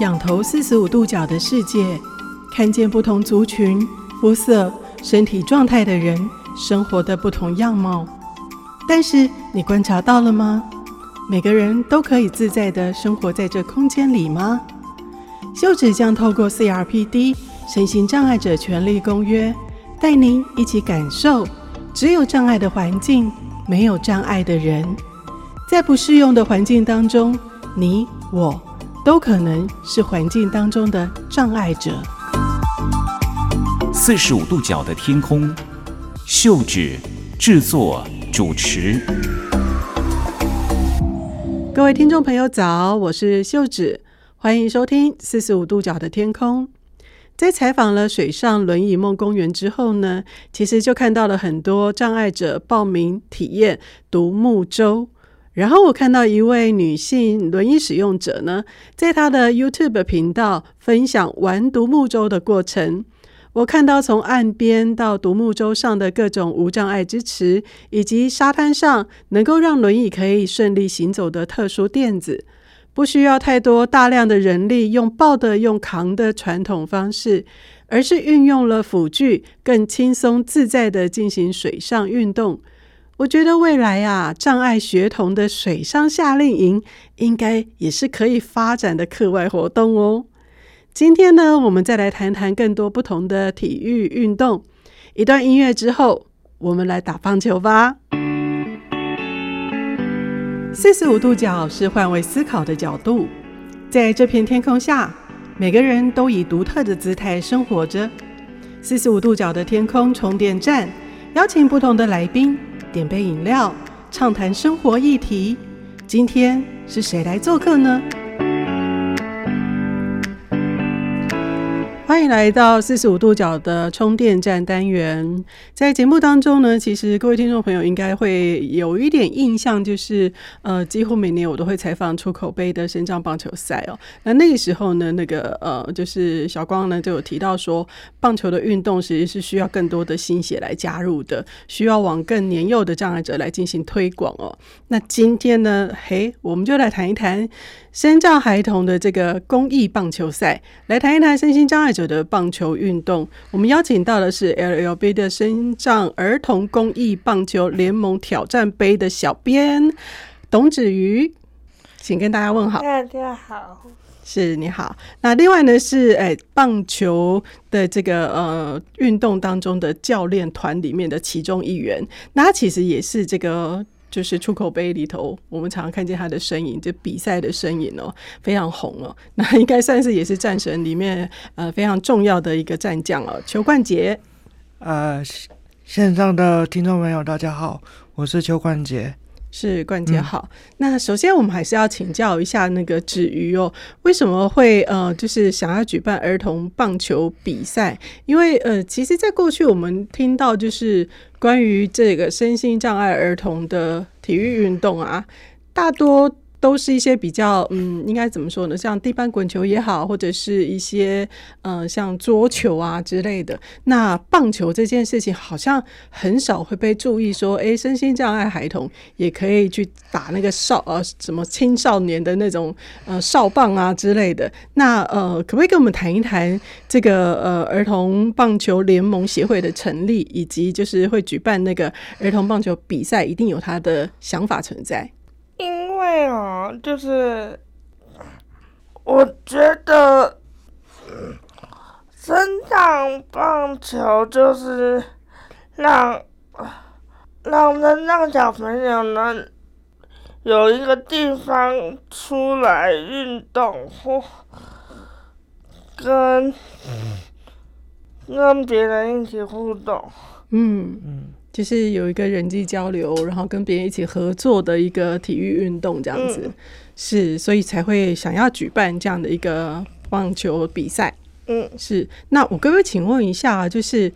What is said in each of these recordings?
仰头45度角的世界，看见不同族群、肤色、身体状态的人生活的不同样貌。但是你观察到了吗？每个人都可以自在地生活在这空间里吗？秀芷将透过 CRPD 身心障碍者权利公约，带您一起感受只有障碍的环境，没有障碍的人。在不适用的环境当中，你我都可能是环境当中的障碍者。45度角的天空，秀芷制作主持。各位听众朋友早，我是秀芷，欢迎收听45度角的天空。在采访了水上轮椅梦公园之后呢，其实就看到了很多障碍者报名体验独木舟。然后我看到一位女性轮椅使用者呢，在她的 YouTube 频道分享玩独木舟的过程。我看到从岸边到独木舟上的各种无障碍支持，以及沙滩上能够让轮椅可以顺利行走的特殊垫子。不需要太多大量的人力，用抱的用扛的传统方式，而是运用了辅具，更轻松自在的进行水上运动。我觉得未来啊，障碍学童的水上夏令营应该也是可以发展的课外活动哦。今天呢，我们再来谈谈更多不同的体育运动。一段音乐之后，我们来打棒球吧。45度角是换位思考的角度，在这片天空下，每个人都以独特的姿态生活着。45度角的天空充电站，邀请不同的来宾，点杯饮料，畅谈生活议题。今天是谁来做客呢？欢迎来到45度角的充电站单元。在节目当中呢，其实各位听众朋友应该会有一点印象，就是几乎每年我都会采访出口杯的身障棒球赛哦。那个时候呢，就是小光呢就有提到说，棒球的运动其实是需要更多的心血来加入的，需要往更年幼的障碍者来进行推广哦。那今天呢，我们就来谈一谈身障孩童的这个公益棒球赛，来谈一谈身心障碍者的棒球运动。我们邀请到的是 LLB 的身障儿童公益棒球联盟挑战杯的小编董芷妤，请跟大家问好。大家好。是，你好。那另外呢是棒球的这个运动当中的教练团里面的其中一员，那他其实也是这个就是出口杯里头我们常常看见他的身影，就比赛的身影哦，非常红哦。那应该算是也是战神里面非常重要的一个战将哦，邱冠杰。线上的听众朋友大家好，我是邱冠杰。是，冠杰好。那首先我们还是要请教一下那个芷妤哦，为什么会就是想要举办儿童棒球比赛？因为其实在过去我们听到就是关于这个身心障碍儿童的体育运动啊，大多都是一些比较应该怎么说呢，像地板滚球也好，或者是一些像桌球啊之类的。那棒球这件事情好像很少会被注意说，身心障碍孩童也可以去打那个什么青少年的那种少棒啊之类的。那可不可以跟我们谈一谈这个儿童棒球联盟协会的成立，以及就是会举办那个儿童棒球比赛，一定有他的想法存在？因为就是我觉得身障棒球就是让身障小朋友呢有一个地方出来运动，或跟别人一起互动。就是有一个人际交流，然后跟别人一起合作的一个体育运动这样子。是，所以才会想要举办这样的一个棒球比赛。是。那我可不可以请问一下，就是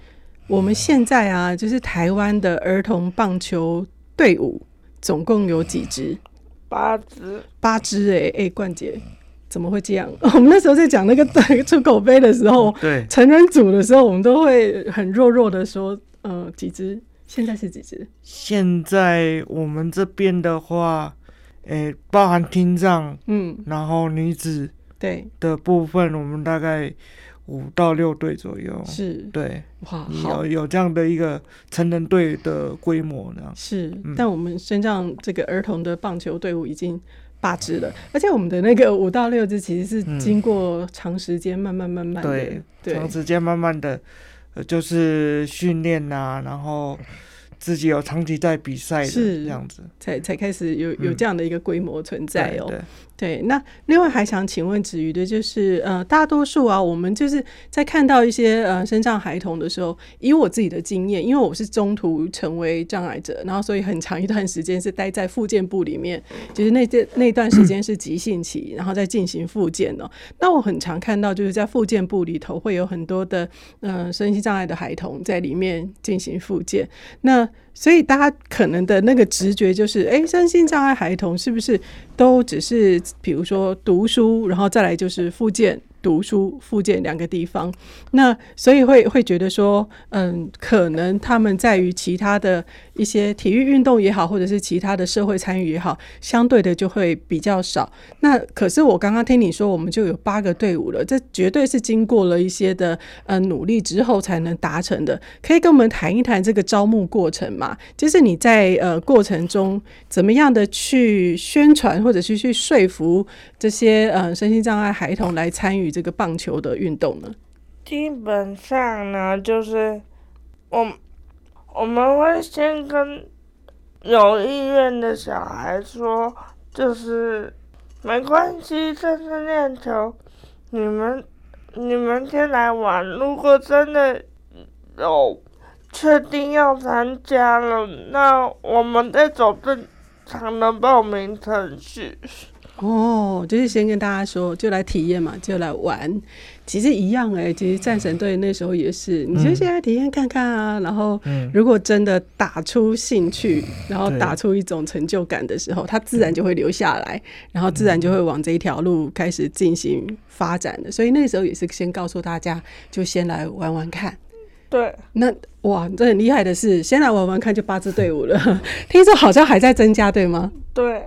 我们现在啊，就是台湾的儿童棒球队伍总共有几支？8支。8支。冠杰怎么会这样？我们那时候在讲那个出口杯的时候，对成人组的时候，我们都会很弱弱的说几支？现在是几支？现在我们这边的话，包含听障，然后女子对的部分，我们大概5到6队左右，是，对，哇，有这样的一个成人队的规模呢，是、嗯。但我们身上这个儿童的棒球队伍已经罢职了，而且我们的那个5到6这其实是经过长时间慢慢的、嗯、对，长时间慢慢的就是训练啊，然后自己有长期在比赛的这样子，才开始有这样的一个规模存在哦。嗯、对，那另外还想请问子瑜的就是大多数啊，我们就是在看到一些身障孩童的时候，以我自己的经验，因为我是中途成为障碍者，然后所以很长一段时间是待在复健部里面，就是那段时间是急性期，然后再进行复健哦。那我很常看到就是在复健部里头会有很多的身心障碍的孩童在里面进行复健，那所以大家可能的那个直觉就是身心障碍孩童是不是都只是比如说读书，然后再来就是复健，读书复健两个地方，那所以会觉得说可能他们在于其他的一些体育运动也好，或者是其他的社会参与也好，相对的就会比较少。那可是我刚刚听你说我们就有8个队伍了，这绝对是经过了一些的努力之后才能达成的，可以跟我们谈一谈这个招募过程嘛？就是你在过程中怎么样的去宣传或者是去说服这些身心障碍孩童来参与这个棒球的运动呢？基本上呢，就是我们会先跟有意愿的小孩说，就是没关系，这次练球，你们先来玩。如果真的有确定要参加了，那我们再走正常的报名程序。哦，就是先跟大家说，就来体验嘛，就来玩，其实一样其实战神队那时候也是，你就先来体验看看啊，然后如果真的打出兴趣，然后打出一种成就感的时候，他自然就会留下来，然后自然就会往这一条路开始进行发展的，所以那时候也是先告诉大家，就先来玩玩看。对，那哇，这很厉害的是，先来玩玩看就8支队伍了，听说好像还在增加，对吗？对，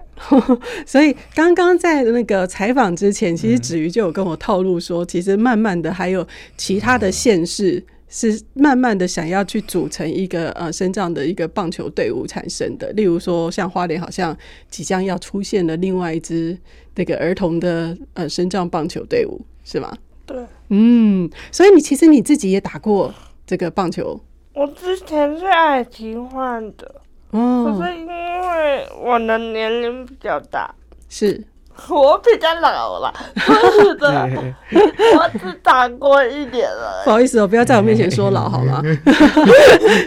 所以刚刚在那个采访之前，其实子瑜就有跟我透露说，其实慢慢的还有其他的县市是慢慢的想要去组成一个身障的一个棒球队伍产生的，例如说像花莲好像即将要出现了另外一支那个儿童的身障棒球队伍，是吗？对，嗯，所以其实你自己也打过这个棒球。我之前是爱奇幻的，可是因为我的年龄比较大，是我比较老了，所以的我只打过一点了。不好意思不要在我面前说老好吗？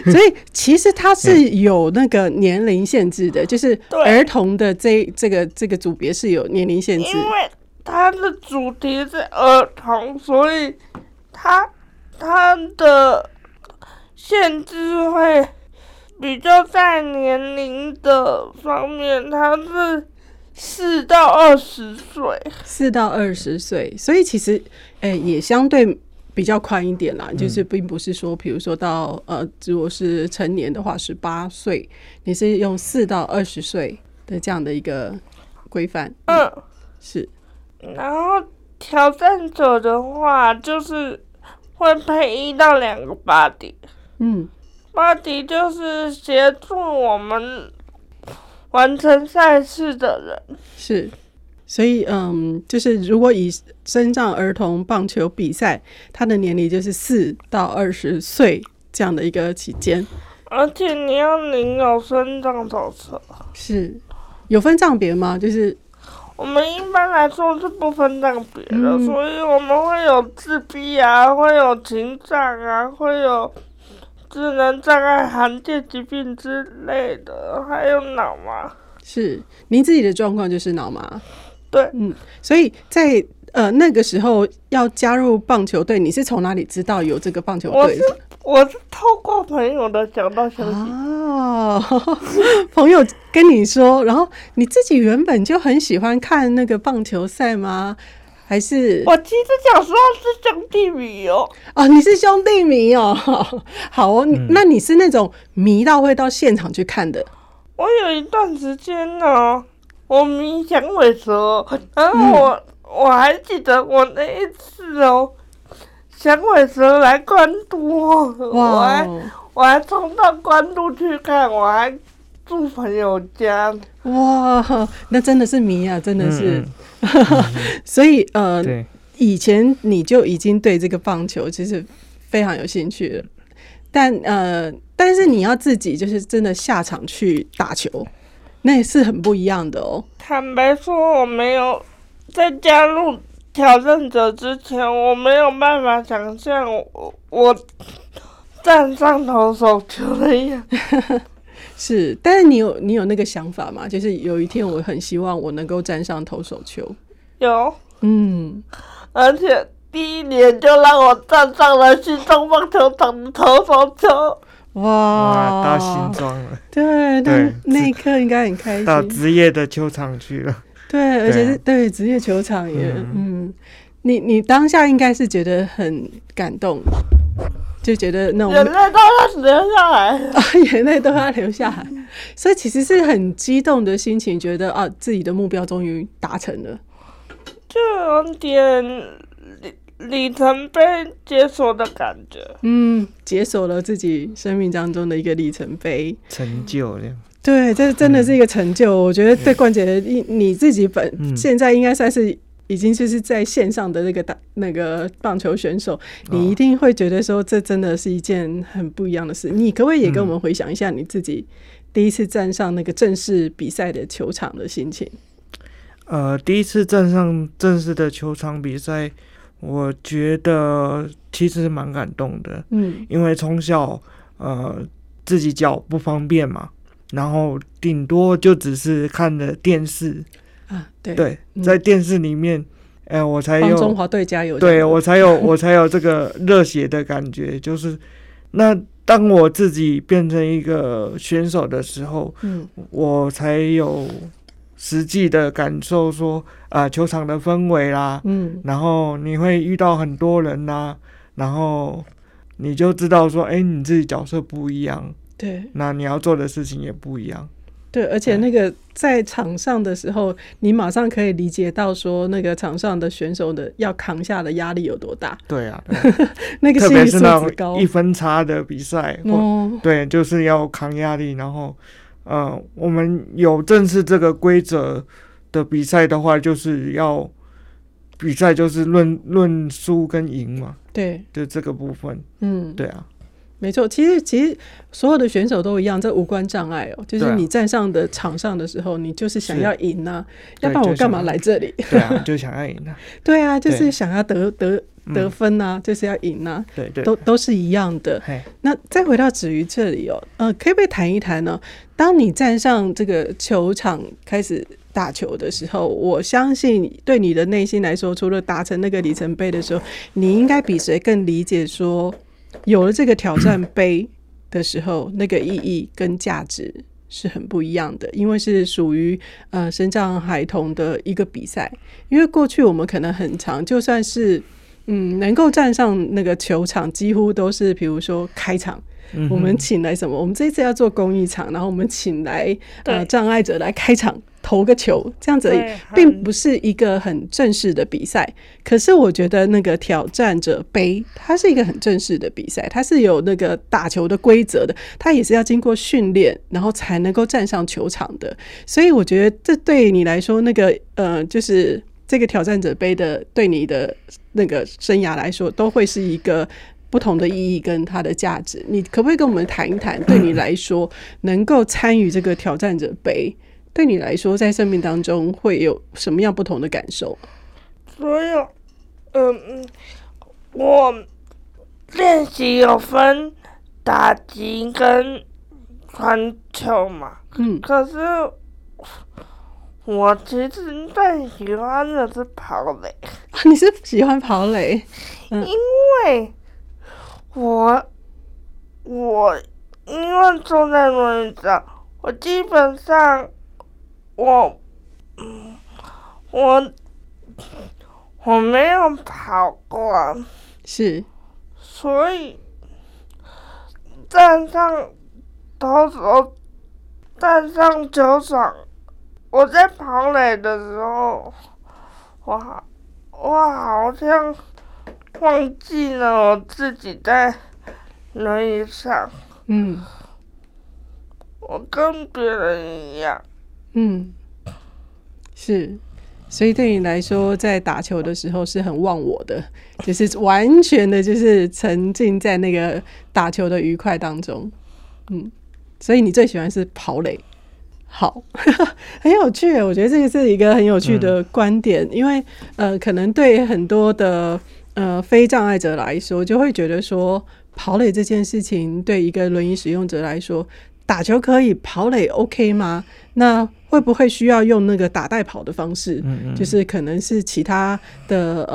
所以其实它是有那个年龄限制的，就是儿童的这个组别是有年龄限制，因为它的主题是儿童，所以它的限制会比较在年龄的方面，它是4到20岁，4到20岁，所以其实也相对比较宽一点啦，就是并不是说比如说到如果是成年的话18岁，你是用4到20岁的这样的一个规范。是。然后挑战者的话就是会配1到2个body，body就是协助我们完成赛事的人。是，所以就是如果以身障儿童棒球比赛，他的年龄就是4到20岁这样的一个期间，而且你要领有身障手册。是，有分障别吗？就是。我们一般来说是不分障别的，所以我们会有自闭啊，会有情障啊，会有智能障碍、罕见疾病之类的，还有脑麻。是，您自己的状况就是脑麻。对，所以在那个时候要加入棒球队，你是从哪里知道有这个棒球队？我是透过朋友的讲到消息朋友跟你说，然后你自己原本就很喜欢看那个棒球赛吗？还是我其实小时候是兄弟迷哦，你是兄弟迷哦，好哦，那你是那种迷到会到现场去看的？我有一段时间我迷响尾蛇，然后我我还记得我那一次哦，响尾蛇来关渡哦，我还冲到关渡去看，我还住朋友家。哇，那真的是迷啊，真的是。所以以前你就已经对这个棒球其实非常有兴趣了，但是你要自己就是真的下场去打球，那也是很不一样的哦。坦白说，我没有在加入挑战者之前，我没有办法想象我站上投手球的样子。是，但是你有那个想法吗？就是有一天我很希望我能够站上投手球。有，嗯，而且第一年就让我站上了新庄棒球场的投手球。哇，到新庄了。对，但那一刻应该很开心。到职业的球场去了。对，而且是对职业球场也，嗯，你当下应该是觉得很感动。就觉得那种眼泪都要流下来，眼泪都要流下来，所以其实是很激动的心情，觉得啊自己的目标终于达成了，就有点里程碑解锁的感觉。嗯，解锁了自己生命当中的一个里程碑，成就了。对，这真的是一个成就。我觉得对冠杰你自己现在应该算是。已经就是在线上的那个棒球选手，你一定会觉得说这真的是一件很不一样的事。你可不可以也跟我们回想一下你自己第一次站上那个正式比赛的球场的心情？第一次站上正式的球场比赛，我觉得其实蛮感动的。嗯，因为从小自己脚不方便嘛，然后顶多就只是看了电视。啊、对、嗯，在电视里面，我才有帮中华队加油，对我才有这个热血的感觉。就是那当我自己变成一个选手的时候，嗯，我才有实际的感受说，球场的氛围啦，嗯，然后你会遇到很多人啦，然后你就知道说，你自己角色不一样，对，那你要做的事情也不一样。对，而且那个在场上的时候，你马上可以理解到说那个场上的选手的要扛下的压力有多大。对啊那个心理素质高，一分差的比赛，对，就是要扛压力。然后我们有正式这个规则的比赛的话，就是要比赛就是论输跟赢嘛，对，就这个部分。嗯，对啊，没错。其实所有的选手都一样，这无关障碍哦。就是你站上的场上的时候，你就是想要赢啊，要不然我干嘛来这里？对啊，就想要赢啊。对啊，就是想要得分啊，就是要赢啊。对，都是一样的。那再回到芷瑜这里哦，可以不可以谈一谈呢？当你站上这个球场开始打球的时候，我相信对你的内心来说，除了达成那个里程碑的时候，你应该比谁更理解说。有了这个挑战杯的时候，那个意义跟价值是很不一样的，因为是属于身障孩童的一个比赛。因为过去我们可能很常就算是能够站上那个球场，几乎都是比如说开场，我们请来什么，我们这一次要做公益场，然后我们请来障碍者来开场投个球，这样子而已，并不是一个很正式的比赛。可是我觉得那个挑战者杯它是一个很正式的比赛，它是有那个打球的规则的，它也是要经过训练然后才能够站上球场的。所以我觉得这对你来说，那个就是这个挑战者杯的对你的那个生涯来说，都会是一个不同的意义跟它的价值。你可不可以跟我们谈一谈，对你来说能够参与这个挑战者杯，对你来说在生命当中会有什么样不同的感受？所有我练习有分打击跟传球嘛，可是我其实最喜欢的是跑垒。你是喜欢跑垒？因为我因为坐在轮椅上，我基本上我没有跑过，是，所以站上球场，我在跑垒的时候，我我好像忘记了我自己在轮椅上。嗯。我跟别人一样。嗯。是。所以对你来说，在打球的时候是很忘我的，就是完全的，就是沉浸在那个打球的愉快当中。嗯，所以你最喜欢是跑垒。好，很有趣耶，我觉得这个是一个很有趣的观点，因为可能对很多的非障碍者来说，就会觉得说跑垒这件事情对一个轮椅使用者来说，打球可以，跑垒 OK 吗？那会不会需要用那个打带跑的方式？就是可能是其他的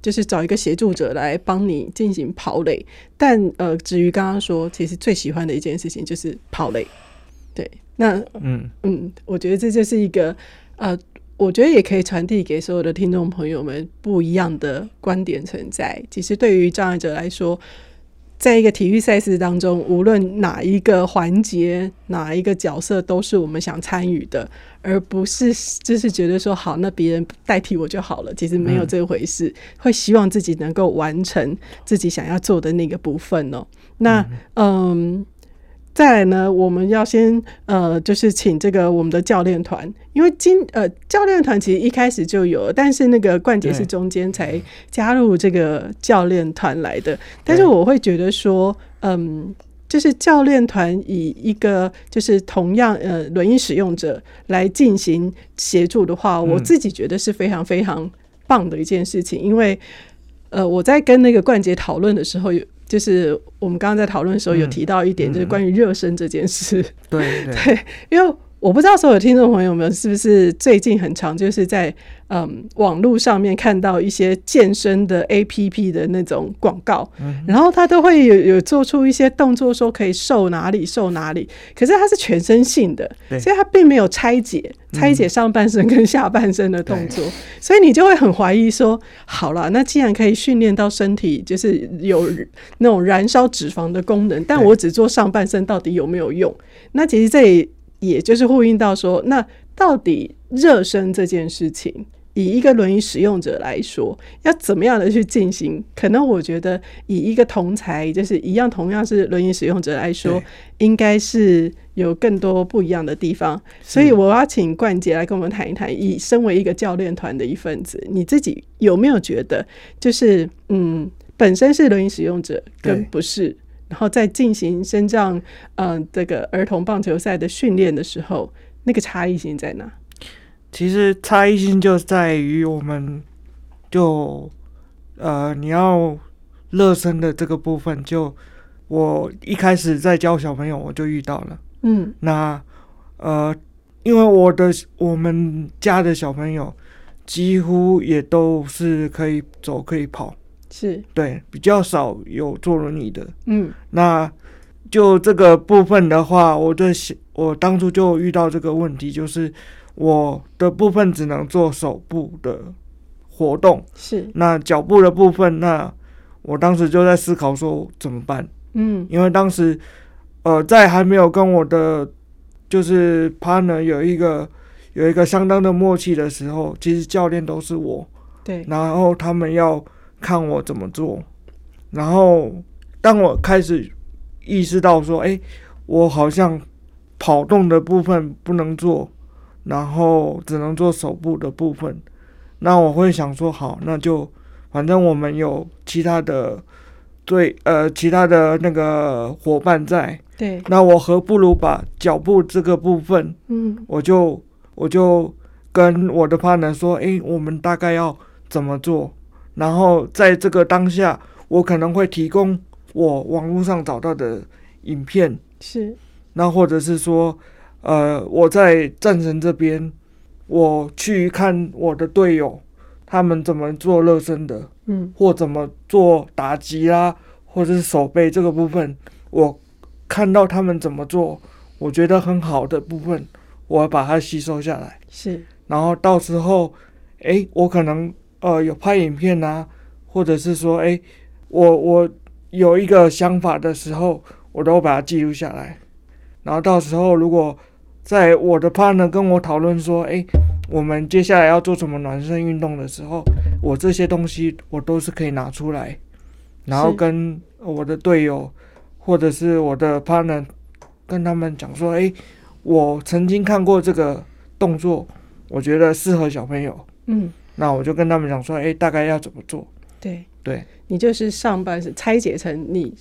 就是找一个协助者来帮你进行跑垒。但至于刚刚说，其实最喜欢的一件事情就是跑垒。对，那我觉得这就是一个我觉得也可以传递给所有的听众朋友们不一样的观点存在。其实对于障碍者来说，在一个体育赛事当中，无论哪一个环节哪一个角色都是我们想参与的，而不是就是觉得说好，那别人代替我就好了，其实没有这回事。会希望自己能够完成自己想要做的那个部分哦。那再来呢，我们要先就是请这个我们的教练团，因为教练团其实一开始就有了，但是那个冠杰是中间才加入这个教练团来的。但是我会觉得说，就是教练团以一个就是同样轮椅使用者来进行协助的话，我自己觉得是非常非常棒的一件事情。因为我在跟那个冠杰讨论的时候，就是我们刚刚在讨论的时候有提到一点，就是关于热身这件事。对，因为我不知道所有听众朋友们是不是最近很常就是在网络上面看到一些健身的 APP 的那种广告，然后他都会有做出一些动作说可以瘦哪里瘦哪里，可是它是全身性的，所以它并没有拆解上半身跟下半身的动作，所以你就会很怀疑说，好啦，那既然可以训练到身体就是有那种燃烧脂肪的功能，但我只做上半身到底有没有用？那其实这也就是呼应到说，那到底热身这件事情以一个轮椅使用者来说要怎么样的去进行？可能我觉得以一个就是同样是轮椅使用者来说，应该是有更多不一样的地方。所以我要请冠杰来跟我们谈一谈，以身为一个教练团的一份子，你自己有没有觉得就是本身是轮椅使用者跟不是，然后在进行身障这个儿童棒球赛的训练的时候，那个差异性在哪？其实差异性就在于我们你要热身的这个部分，就我一开始在教小朋友我就遇到了。那因为我们家的小朋友几乎也都是可以走可以跑，是对比较少有坐轮椅的。那就这个部分的话，我当初就遇到这个问题，就是我的部分只能做手部的活动，是那脚部的部分，那我当时就在思考说怎么办。因为当时在还没有跟我的就是 partner 有一个相当的默契的时候，其实教练都是我，对，然后他们要看我怎么做。然后当我开始意识到说我好像跑动的部分不能做，然后只能做手部的部分，那我会想说好，那就反正我们有其他的那个伙伴在，对，那我何不如把脚部这个部分，我就跟我的 partner 说我们大概要怎么做，然后在这个当下我可能会提供我网络上找到的影片，是那或者是说我在战神这边我去看我的队友他们怎么做热身的，或怎么做打击啦，或者是手背这个部分，我看到他们怎么做我觉得很好的部分，我把它吸收下来，是然后到时候我可能有拍影片啊，或者是说我有一个想法的时候我都把它记录下来，然后到时候如果在我的 partner 跟我讨论说我们接下来要做什么暖身运动的时候，我这些东西我都是可以拿出来，然后跟我的队友或者是我的 partner 跟他们讲说，哎，我曾经看过这个动作，我觉得适合小朋友，嗯，那我就跟他们讲说，哎，大概要怎么做。对对，你就是上半身拆解成你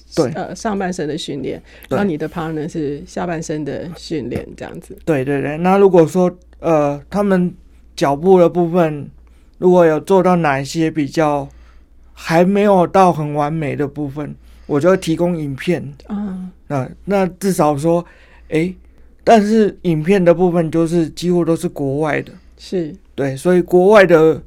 上半身的训练，然后你的 partner 是下半身的训练，这样子。对对对，那如果说他们脚步的部分如果有做到哪些比较还没有到很完美的部分，我就提供影片啊，那至少说，哎，但是影片的部分就是几乎都是国外的，是对，所以国外的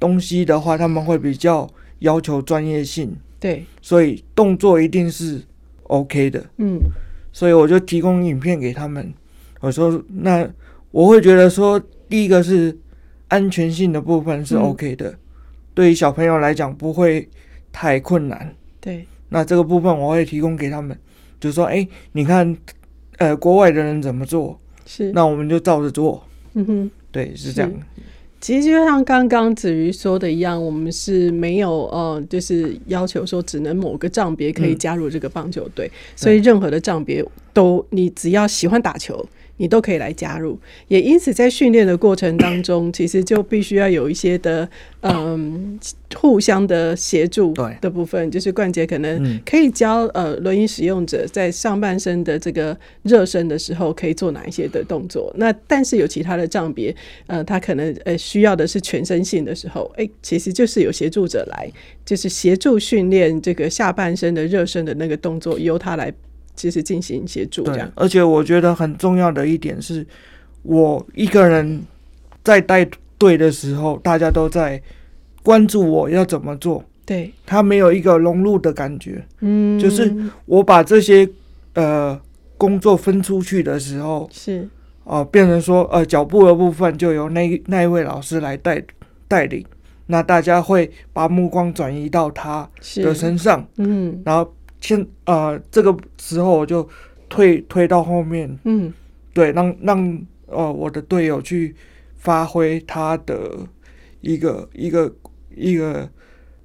东西的话，他们会比较要求专业性，对，所以动作一定是 OK 的，嗯，所以我就提供影片给他们。我说，那我会觉得说，第一个是安全性的部分是 OK 的，对于小朋友来讲不会太困难，对，那这个部分我会提供给他们，就说，哎，你看，国外的人怎么做，是，那我们就照着做，嗯哼，对，是这样。其实就像刚刚子瑜说的一样，我们是没有就是要求说只能某个障别可以加入这个棒球队，所以任何的障别都，你只要喜欢打球你都可以来加入。也因此在训练的过程当中其实就必须要有一些的互相的协助的部分，就是冠杰可能可以教轮椅使用者在上半身的这个热身的时候可以做哪一些的动作，那但是有其他的障别他可能需要的是全身性的时候，其实就是有协助者来，就是协助训练这个下半身的热身的那个动作，由他来其实进行协助这样。而且我觉得很重要的一点是，我一个人在带队的时候大家都在关注我要怎么做，对，他没有一个融入的感觉，嗯，就是我把这些工作分出去的时候是变成说脚步的部分就由那一位老师来带领，那大家会把目光转移到他的身上，嗯，然后这个时候我就推到后面，嗯，对，让我的队友去发挥他的一个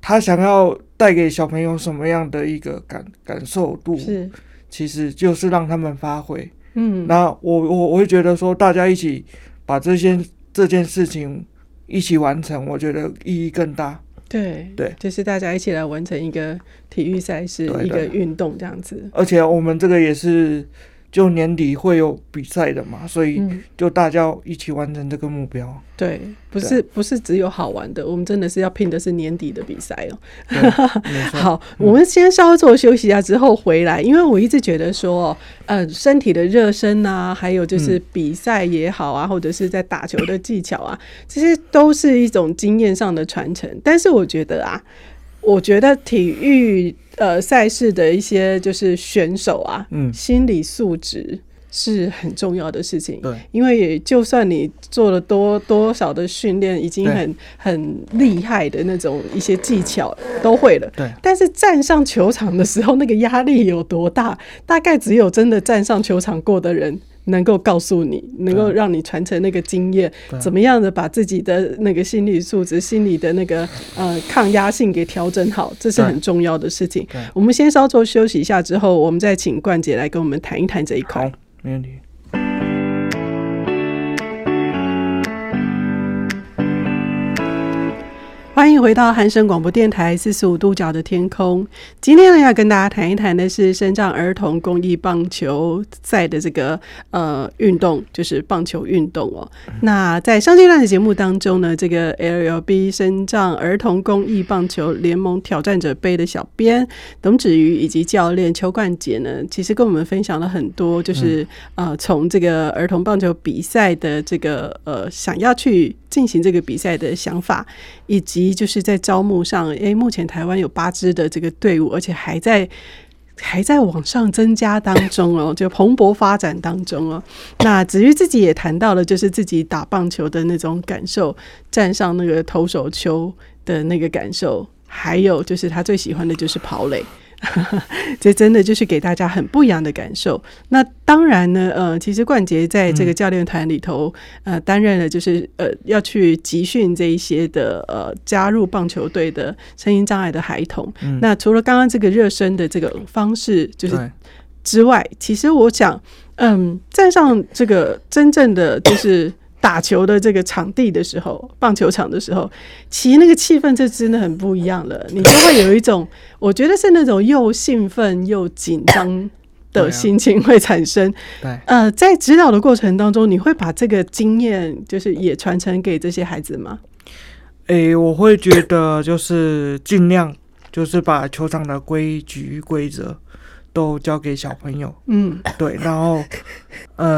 他想要带给小朋友什么样的一个感受度，是，其实就是让他们发挥，嗯，那我会觉得说大家一起把这件事情一起完成，我觉得意义更大。对对，就是大家一起来完成一个体育赛事，一个运动这样子。而且我们这个也是就年底会有比赛的嘛，所以就大家一起完成这个目标。嗯，对，不是只有好玩的，我们真的是要拼的是年底的比赛哦。好，我们先稍微做休息啊，之后回来，因为我一直觉得说，身体的热身啊，还有就是比赛也好啊，或者是在打球的技巧啊，这些都是一种经验上的传承。但是我觉得体育赛事的一些就是选手啊，心理素质是很重要的事情。对，因为也就算你做了多少的训练，已经很厉害的那种一些技巧都会了，对，但是站上球场的时候那个压力有多大，大概只有真的站上球场过的人能够告诉你，能够让你传承那个经验，怎么样的把自己的那个心理素质、心理的那个抗压性给调整好，这是很重要的事情。我们先稍作休息一下，之后我们再请冠杰来跟我们谈一谈这一块。没问题。欢迎回到汉声广播电台45度角的天空。今天呢，要跟大家谈一谈的是身障儿童公益棒球赛的这个运动，就是棒球运动哦。那在上阶段的节目当中呢，这个 LLB 身障儿童公益棒球联盟挑战者杯的小编董芷瑜以及教练邱冠杰呢，其实跟我们分享了很多，就是从这个儿童棒球比赛的这个想要去进行这个比赛的想法，以及就是在招募上，目前台湾有8支的这个队伍，而且还在往上增加当中哦，就蓬勃发展当中哦。那子瑜自己也谈到了，就是自己打棒球的那种感受，站上那个投手丘的那个感受，还有就是他最喜欢的就是跑垒。这真的就是给大家很不一样的感受。那当然呢其实冠杰在这个教练团里头担任了就是要去集训这一些的加入棒球队的身心障碍的孩童。那除了刚刚这个热身的这个方式就是之外，其实我想站上这个真正的就是打球的这个场地的时候，棒球场的时候，其实那个气氛就真的很不一样了。你就会有一种我觉得是那种又兴奋又紧张的心情会产生。对啊，对，在指导的过程当中，你会把这个经验就是也传承给这些孩子吗？我会觉得就是尽量就是把球场的规矩规则都交给小朋友。嗯，对。然后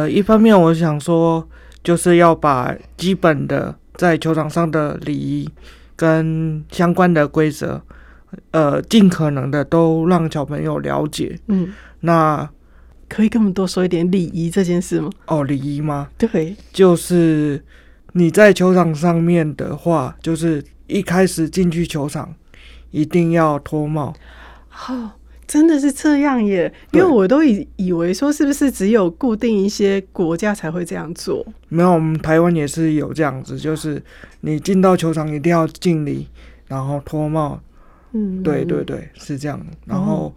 一方面我想说就是要把基本的在球场上的礼仪跟相关的规则尽可能的都让小朋友了解。嗯，那可以跟我们多说一点礼仪这件事吗？哦，礼仪吗？对，就是你在球场上面的话，就是一开始进去球场一定要脱帽。哦，真的是这样耶，因为我都以为说是不是只有固定一些国家才会这样做。没有，我们台湾也是有这样子，就是你进到球场一定要敬礼，然后脱帽。嗯，对对对，是这样。然后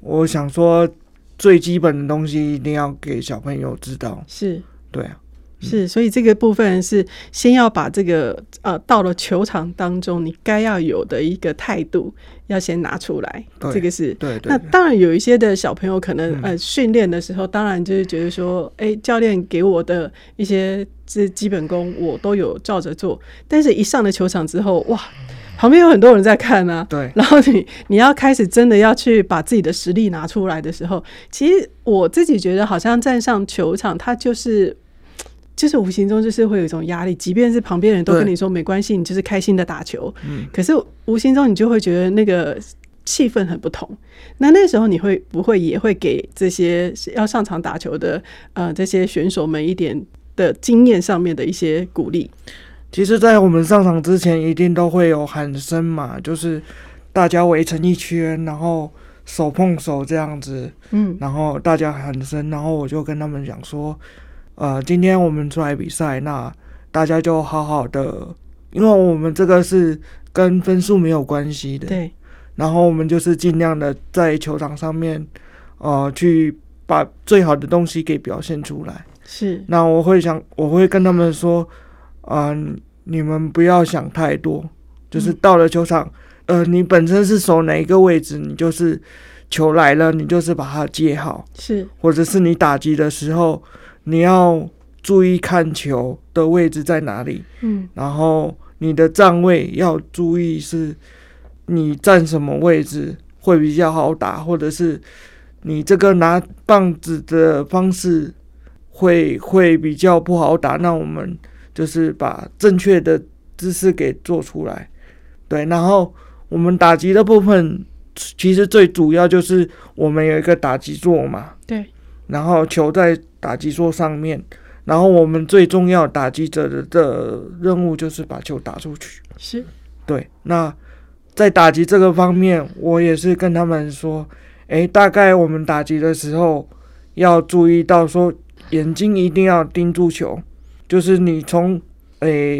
我想说最基本的东西一定要给小朋友知道。是，对啊。是，所以这个部分是先要把这个到了球场当中你该要有的一个态度要先拿出来。对，这个是。对对对。那当然有一些的小朋友可能训练的时候当然就是觉得说教练给我的一些基本功我都有照着做，但是一上了球场之后，哇，旁边有很多人在看啊。对。然后你要开始真的要去把自己的实力拿出来的时候，其实我自己觉得好像站上球场它就是无形中就是会有一种压力，即便是旁边人都跟你说没关系，你就是开心的打球。嗯，可是无形中你就会觉得那个气氛很不同。那时候你会不会也会给这些要上场打球的这些选手们一点的经验上面的一些鼓励？其实在我们上场之前一定都会有喊声嘛，就是大家围成一圈，然后手碰手这样子。嗯，然后大家喊声，然后我就跟他们讲说今天我们出来比赛，那大家就好好的，因为我们这个是跟分数没有关系的。对。然后我们就是尽量的在球场上面去把最好的东西给表现出来。是。那我会跟他们说你们不要想太多，就是到了球场你本身是守哪一个位置，你就是球来了你就是把它接好。是。或者是你打击的时候你要注意看球的位置在哪里。嗯，然后你的站位要注意是你站什么位置会比较好打，或者是你这个拿棒子的方式会比较不好打，那我们就是把正确的姿势给做出来。对。然后我们打击的部分其实最主要就是我们有一个打击座嘛。对。然后球在打击座上面，然后我们最重要打击者的任务就是把球打出去。是。对。那在打击这个方面我也是跟他们说大概我们打击的时候要注意到说眼睛一定要盯住球，就是你从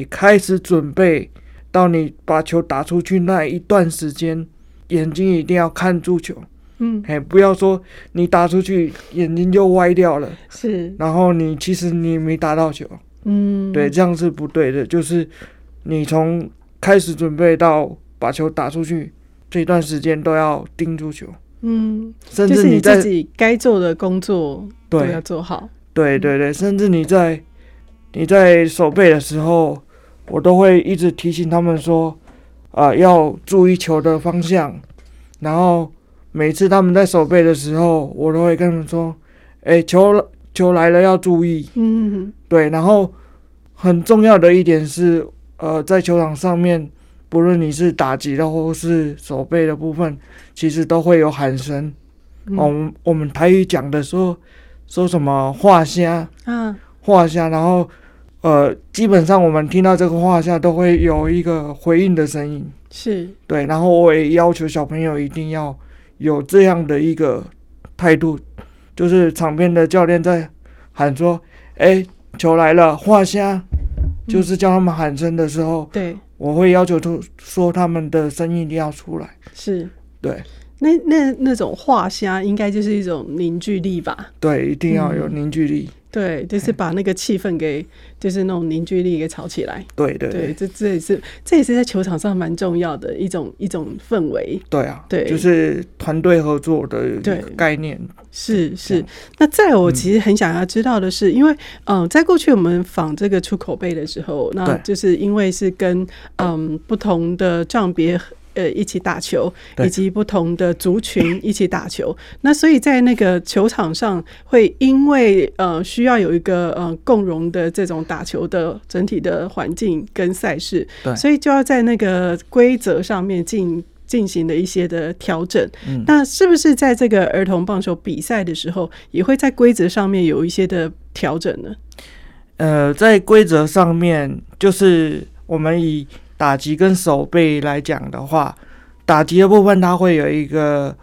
开始准备到你把球打出去那一段时间眼睛一定要看住球。嗯，不要说你打出去眼睛就歪掉了。是。然后其实你没打到球。嗯，对，这样是不对的，就是你从开始准备到把球打出去这段时间都要盯住球。嗯，甚至你自己该做的工作都要做好。对对对，甚至你在守备的时候我都会一直提醒他们说要注意球的方向，然后每次他们在守备的时候我都会跟他们说球来了要注意。嗯，对。然后很重要的一点是在球场上面不论你是打击的或是守备的部分其实都会有喊声。嗯，我们台语讲的说什么话虾话虾，然后基本上我们听到这个话下都会有一个回应的声音。是。对。然后我也要求小朋友一定要有这样的一个态度，就是场边的教练在喊说：“哎，球来了，画虾！”就是叫他们喊声的时候，对，我会要求说他们的声音一定要出来。是，对。那种画虾应该就是一种凝聚力吧？对，一定要有凝聚力。对，就是把那个气氛给，就是那种凝聚力给炒起来。对对对，这也是在球场上蛮重要的一种氛围。对啊，对，就是团队合作的概念。是是。那再我其实很想要知道的是，因为在过去我们访这个出口杯的时候，那就是因为是跟不同的障别一起打球，以及不同的族群一起打球，那所以在那个球场上会因为需要有一个共融的这种打球的整体的环境跟赛事，所以就要在那个规则上面进行了一些的调整。那是不是在这个儿童棒球比赛的时候也会在规则上面有一些的调整呢？在规则上面，就是我们以打击跟守备来讲的话，打击的部分它会有一个，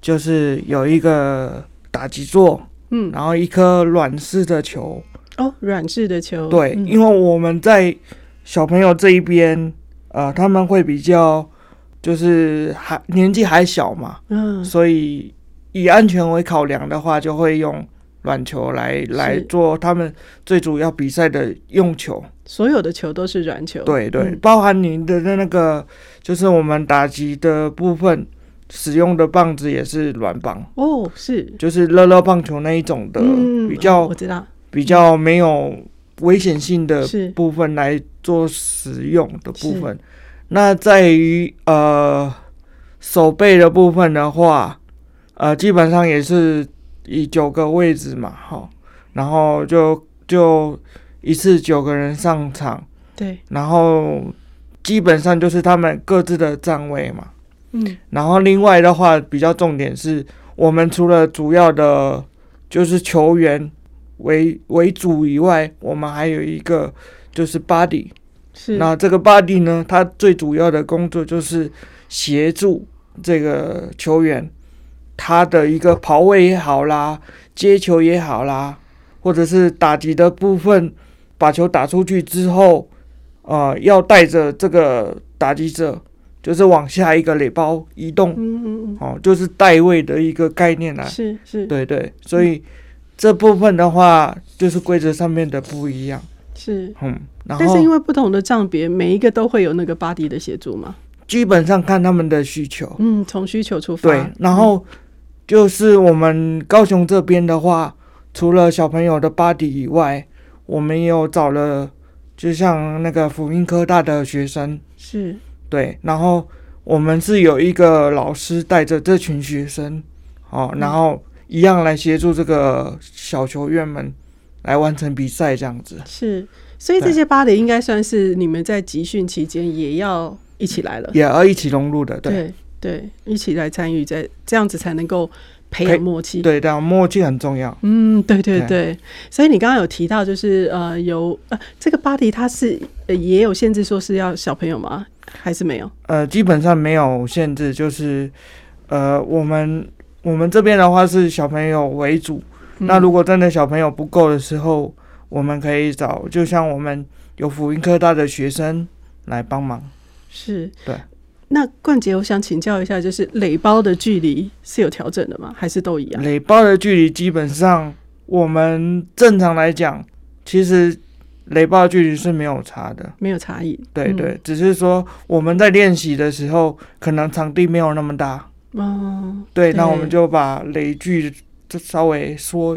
就是有一个打击座，然后一颗软式的球。哦，软式的球。对，因为我们在小朋友这一边，他们会比较就是年纪还小嘛，所以以安全为考量的话，就会用软球来做他们最主要比赛的用球。所有的球都是软球。对对，包含您的那个就是我们打击的部分使用的棒子也是软棒。哦，是，就是乐乐棒球那一种的，比较我知道比较没有危险性的部分来做使用的部分。那在于手背的部分的话，基本上也是以9个位置嘛，然后就一次9个人上场，对，然后基本上就是他们各自的站位嘛，然后另外的话，比较重点是我们除了主要的就是球员为主以外，我们还有一个就是 body， 是，那这个 body 呢，它最主要的工作就是协助这个球员，他的一个跑位也好啦，接球也好啦，或者是打击的部分。把球打出去之后，要带着这个打击者，就是往下一个垒包移动，就是带位的一个概念啦。是是，对对，所以这部分的话，就是规则上面的不一样。是，然后但是因为不同的障别，每一个都会有那个 body 的协助嘛。基本上看他们的需求，从需求出发。对，然后就是我们高雄这边的话，除了小朋友的 body 以外，我们也有找了，就像那个辅英科大的学生，是，对，然后我们是有一个老师带着这群学生，然后一样来协助这个小球员们来完成比赛，这样子。是，所以这些芭蕾应该算是你们在集训期间也要一起来了，也要一起融入的，对对对，一起来参与，在这样子才能够培养默契。对的，默契很重要。对对 对, 對。所以你刚刚有提到，就是这个body它是也有限制，说是要小朋友吗？还是没有？基本上没有限制，就是我们这边的话是小朋友为主。那如果真的小朋友不够的时候，我们可以找，就像我们有辅英科大的学生来帮忙。是，对。那冠杰，我想请教一下，就是垒包的距离是有调整的吗？还是都一样？垒包的距离基本上我们正常来讲，其实垒包的距离是没有差的，没有差异。对 对, 對，只是说我们在练习的时候，可能场地没有那么大，对，那我们就把垒距就稍微缩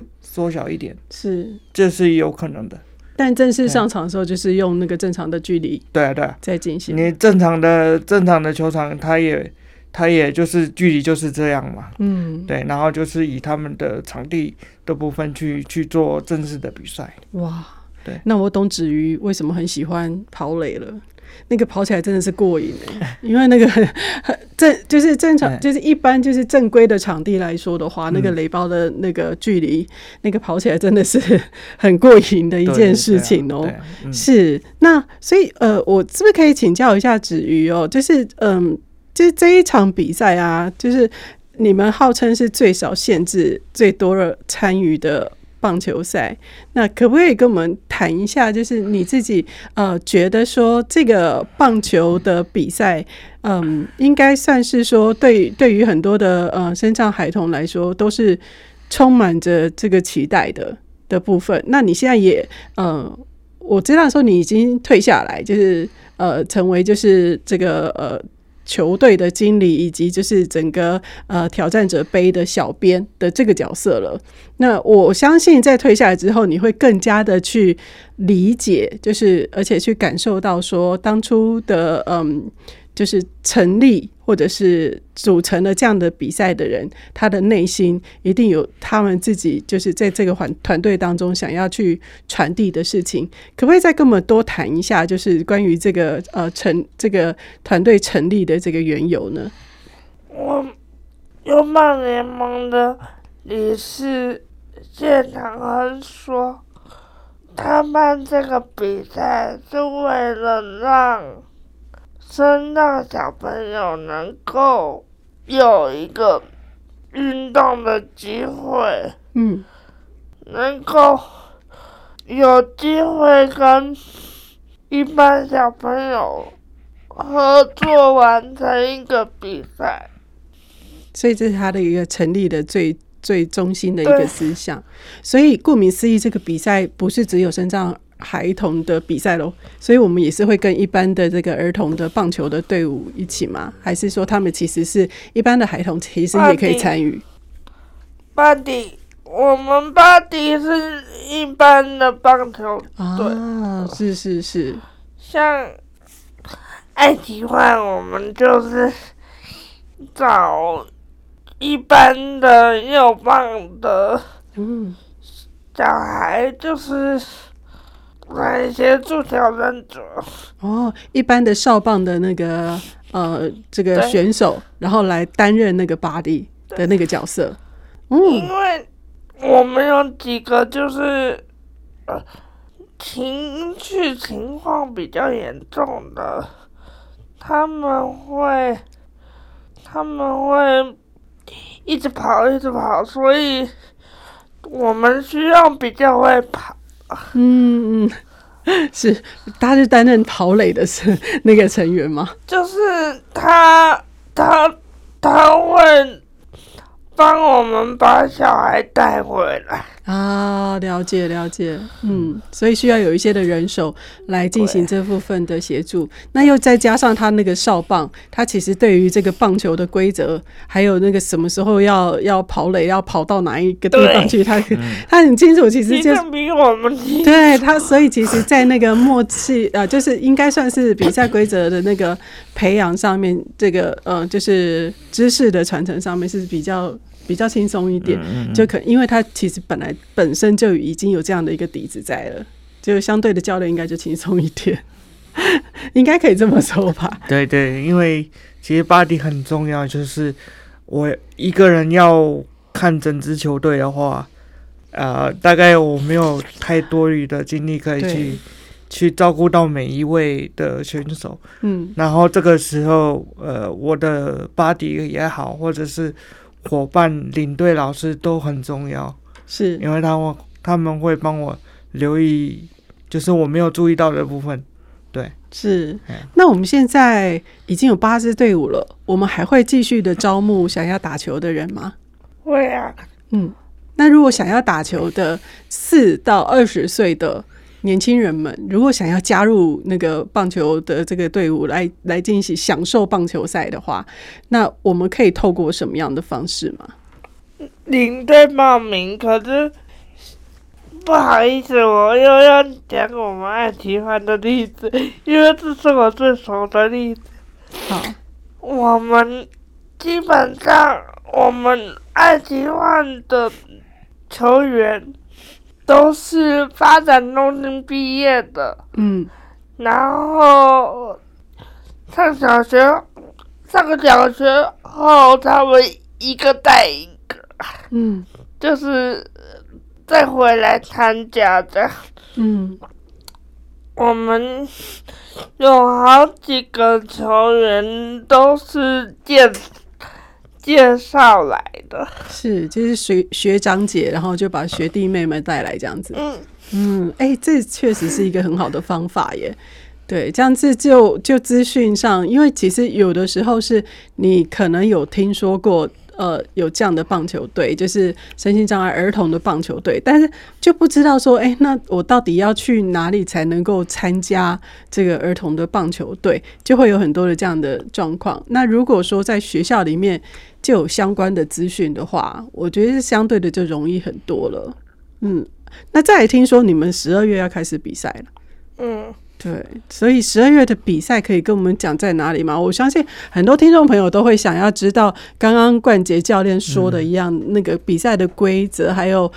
小一点，是，这是有可能的。但正式上场的时候，就是用那个正常的距离，对啊对啊，在进行。你正常的球场，它也就是距离就是这样嘛，对，然后就是以他们的场地的部分去做正式的比赛。哇，对，那我懂芷瑜为什么很喜欢跑垒了。那个跑起来真的是过瘾，因为那个就是正常，就是一般就是正规的场地来说的话，那个垒包的那个距离，那个跑起来真的是很过瘾的一件事情哦。是，那所以我是不是可以请教一下芷瑜哦？就是这一场比赛啊，就是你们号称是最少限制最多的参与的棒球赛，那可不可以跟我们谈一下，就是你自己觉得说这个棒球的比赛应该算是说对于很多的身障孩童来说都是充满着这个期待的部分。那你现在也我知道说你已经退下来，就是成为就是这个球队的经理，以及就是整个挑战者杯的小编的这个角色了。那我相信在退下来之后，你会更加的去理解，就是而且去感受到说当初的就是成立或者是组成了这样的比赛的人，他的内心一定有他们自己就是在这个团队当中想要去传递的事情。可不可以再跟我们多谈一下，就是关于这个这个团队成立的这个缘由呢？我优棒联盟的理事谢长亨说，他办这个比赛是为了让身障小朋友能够有一个运动的机会，能够有机会跟一般小朋友合作完成一个比赛，所以这是他的一个成立的最中心的一个思想。所以顾名思义，这个比赛不是只有身障孩童的比赛咯，所以我们也是会跟一般的这个儿童的棒球的队伍一起吗？还是说他们其实是一般的孩童其实也可以参与？我们Buddy是一般的棒球队啊，是像爱奇幻，我们就是找一般的幼棒的小孩，就是来协助挑战者一般的少棒的那个这个选手，然后来担任那个Buddy的那个角色。因为我们有几个就是情况比较严重的，他们会一直跑，所以我们需要比较会跑。是，他是担任跑垒的是那个成员吗？就是他会帮我们把小孩带回来啊，了解，所以需要有一些的人手来进行这部分的协助。那又再加上他那个少棒，他其实对于这个棒球的规则，还有那个什么时候要跑垒，要跑到哪一个地方去，他很清楚，其实就是比我们清楚。对他，所以其实，在那个默契就是应该算是比赛规则的那个培养上面，这个就是知识的传承上面是比较轻松一点，就可能因为他其实本身就已经有这样的一个底子在了，就相对的教练应该就轻松一点，应该可以这么说吧？对，因为其实Buddy很重要，就是我一个人要看整支球队的话，大概我没有太多余的精力可以去照顾到每一位的选手，然后这个时候我的Buddy也好，或者是伙伴、领队、老师都很重要，是因为他们会帮我留意，就是我没有注意到的部分。对，是。那我们现在已经有8支队伍了，我们还会继续的招募想要打球的人吗？会啊。那如果想要打球的4到20岁的年轻人们，如果想要加入那个棒球的这个队伍来进行享受棒球赛的话，那我们可以透过什么样的方式吗？领队报名，可是不好意思，我又要讲我们爱奇幻的例子，因为这是我最熟的例子。好，我们基本上我们爱奇幻的球员都是发展中心毕业的，然后上小学后，他们一个带一个，就是再回来参加的，我们有好几个球员都是健介绍来的，是就是 学长姐然后就把学弟妹们带来这样子。嗯，哎、欸，这确实是一个很好的方法耶。对，这样子就资讯上，因为其实有的时候是你可能有听说过有这样的棒球队，就是身心障碍儿童的棒球队，但是就不知道说，哎、欸，那我到底要去哪里才能够参加这个儿童的棒球队，就会有很多的这样的状况。那如果说在学校里面就有相关的资讯的话，我觉得是相对的就容易很多了。嗯，那再来听说你们12月要开始比赛了。嗯，对，所以12月的比赛可以跟我们讲在哪里吗？我相信很多听众朋友都会想要知道刚刚冠杰教练说的一样、那个比赛的规则，还有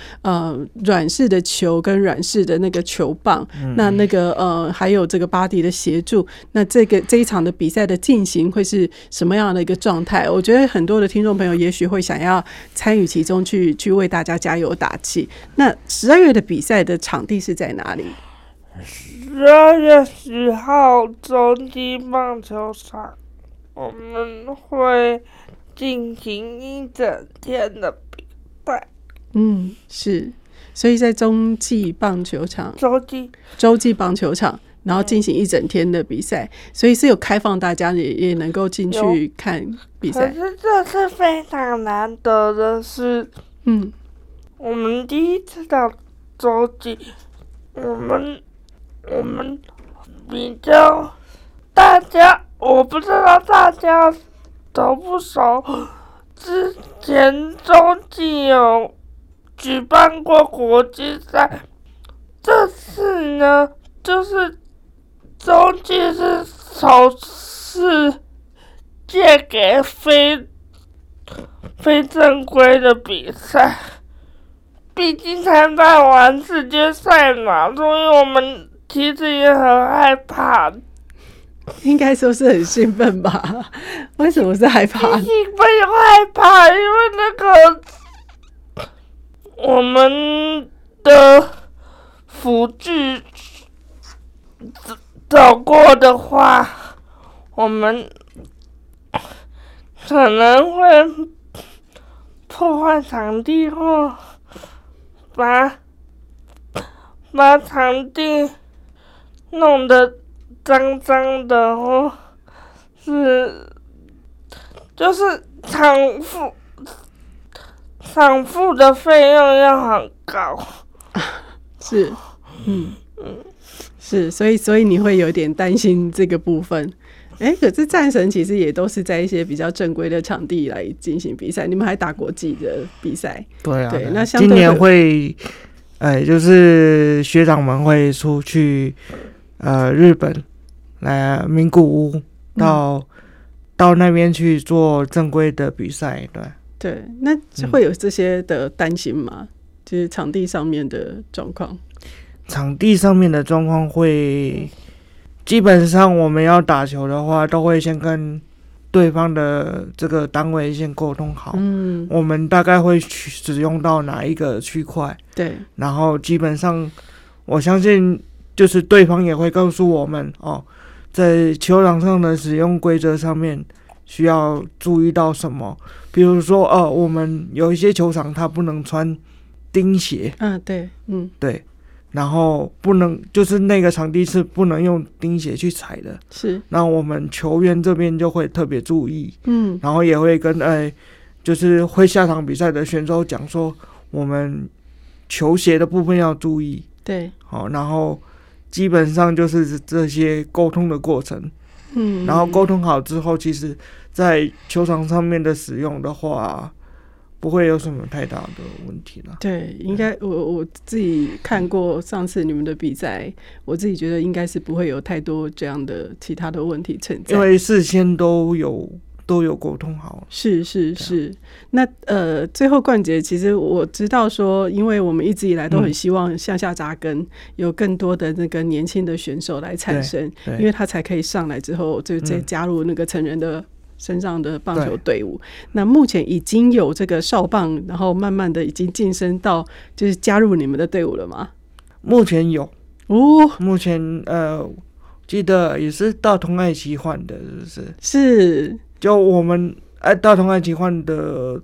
软式的球跟软式的那个球棒、那个还有这个巴迪的协助，那这一场的比赛的进行会是什么样的一个状态？我觉得很多的听众朋友也许会想要参与其中去为大家加油打气。那12月的比赛的场地是在哪里？12月10号，中基棒球场，我们会进行一整天的比赛。嗯，是，所以在洲际棒球场，然后进行一整天的比赛，所以是有开放大家也能够进去看比赛。可是这是非常难得的事。嗯，我们第一次到洲际，我们比较大家，我不知道大家熟不熟，之前洲际有举办过国际赛，这次呢就是洲际是首次借给非正规的比赛，毕竟参加完世界赛嘛，所以我们其实也很害怕，应该说是很兴奋吧？为什么是害怕？兴奋又害怕，因为那个我们的辅具走过的话，我们可能会破坏场地或把场地弄得脏脏的，或是就是场付的费用要很高，是，是，所以你会有点担心这个部分。哎，可是战神其实也都是在一些比较正规的场地来进行比赛，你们还打国际的比赛？对啊，对，那相对今年会。哎，就是学长们会出去，日本，来名古屋，到那边去做正规的比赛，对。那会有这些的担心吗？就是场地上面的状况。场地上面的状况会，基本上我们要打球的话，都会先跟对方的这个单位先沟通好，我们大概会使用到哪一个区块，对，然后基本上我相信就是对方也会告诉我们哦，在球场上的使用规则上面需要注意到什么，比如说我们有一些球场它不能穿钉鞋，对，对，然后不能就是那个场地是不能用钉鞋去踩的，是。那我们球员这边就会特别注意，然后也会跟就是会下场比赛的选手讲说，我们球鞋的部分要注意，对，好，然后基本上就是这些沟通的过程，然后沟通好之后，其实在球场上面的使用的话，不会有什么太大的问题了。对，应该我自己看过上次你们的比赛，我自己觉得应该是不会有太多这样的其他的问题存在，因为事先都有沟通好。是。那最后冠杰，其实我知道说，因为我们一直以来都很希望向下扎根，有更多的那个年轻的选手来产生，因为他才可以上来之后就再加入那个成人的身上的棒球队伍。那目前已经有这个少棒，然后慢慢的已经晋升到就是加入你们的队伍了吗？目前有哦，目前记得也是到同爱奇换的，是不是？是，就我们大同安奇幻的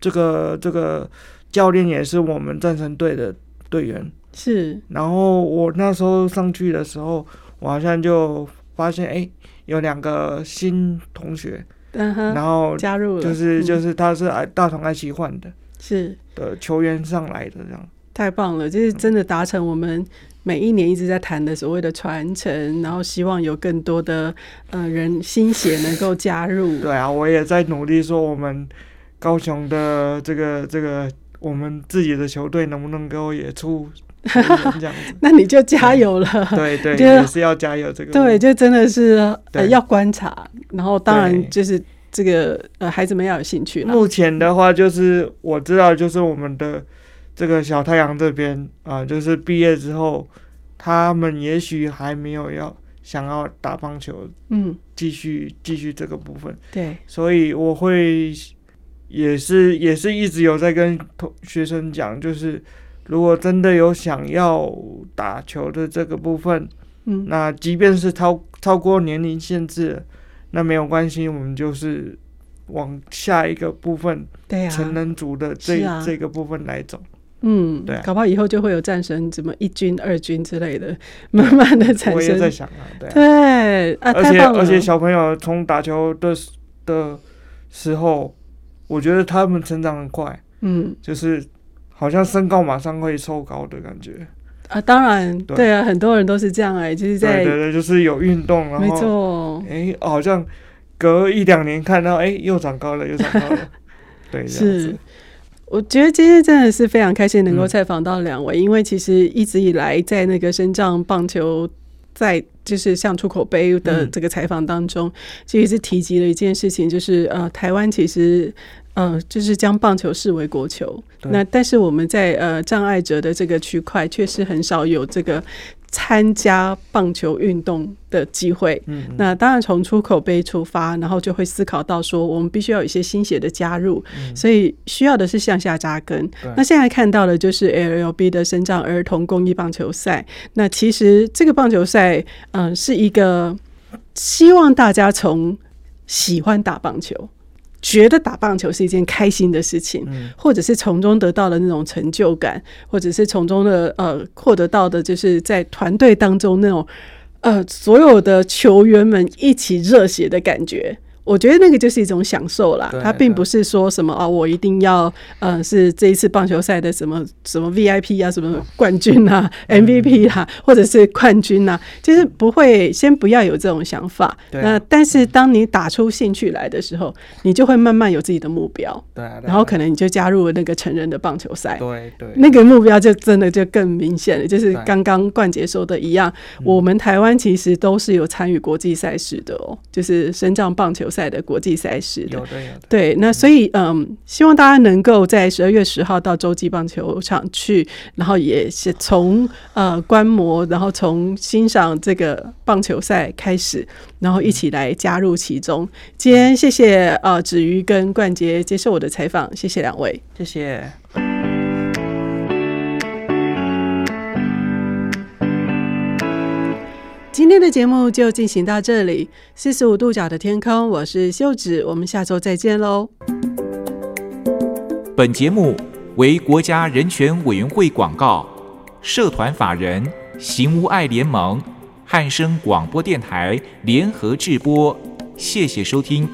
这个教练也是我们战神队的队员，是。然后我那时候上去的时候，我好像就发现有2个新同学，然后加入了，就是他是大同安奇幻的，是的球员上来的这样。太棒了，就是真的达成我们每一年一直在谈的所谓的传承，然后希望有更多的人新血能够加入。对啊，我也在努力说我们高雄的这个我们自己的球队能不能够也出那你就加油了。对 对, 對，也是要加油这个。对，就真的是要观察，然后当然就是这个孩子们要有兴趣啦。目前的话就是我知道就是我们的这个小太阳这边就是毕业之后他们也许还没有想要打棒球，继续这个部分。对，所以我会也是一直有在跟学生讲，就是如果真的有想要打球的这个部分，那即便是超过年龄限制，那没有关系，我们就是往下一个部分，对啊，成人组的这个部分来走。嗯，对，搞不好以后就会有战神什么1军2军之类的，慢慢的产生。我也在想啊，对啊，对啊，太棒了。而且小朋友从打球的时候，我觉得他们成长很快，就是好像身高马上会抽高的感觉啊。当然，对啊，很多人都是这样就是在对，就是有运动，然后没错，好像隔1-2年看到又长高了，对，这样子。我觉得今天真的是非常开心能够采访到2位，因为其实一直以来在那个身障棒球在就是像出口杯的这个采访当中，其实是提及了一件事情，就是台湾其实就是将棒球视为国球，那但是我们在障碍者的这个区块确实很少有这个参加棒球运动的机会。那当然从出口杯出发，然后就会思考到说我们必须要有一些新血的加入，所以需要的是向下扎根。那现在看到的就是 LLB 的身障儿童公益棒球赛，那其实这个棒球赛是一个希望大家从喜欢打棒球，觉得打棒球是一件开心的事情，或者是从中得到的那种成就感，或者是从中的获得到的就是在团队当中那种所有的球员们一起热血的感觉。我觉得那个就是一种享受啦，它并不是说什么我一定要是这一次棒球赛的什么什么 VIP 啊，什么冠军啊 MVP 啊，或者是冠军啊，就是不会，先不要有这种想法。那但是当你打出兴趣来的时候，你就会慢慢有自己的目标，然后可能你就加入了那个成人的棒球赛，对，那个目标就真的就更明显了。就是刚刚冠杰说的一样，我们台湾其实都是有参与国际赛事的就是身障棒球赛的国际赛事的，对，那所以希望大家能够在12月10号到洲际棒球场去，然后也是从观摩，然后从欣赏这个棒球赛开始，然后一起来加入其中。今天谢谢芷瑜跟冠杰接受我的采访，谢谢2位，谢谢。今天的节目就进行到这里，45度角的天空，我是秀芷，我们下周再见喽。本节目为国家人权委员会广告，社团法人行无爱联盟、汉声广播电台联合制播，谢谢收听。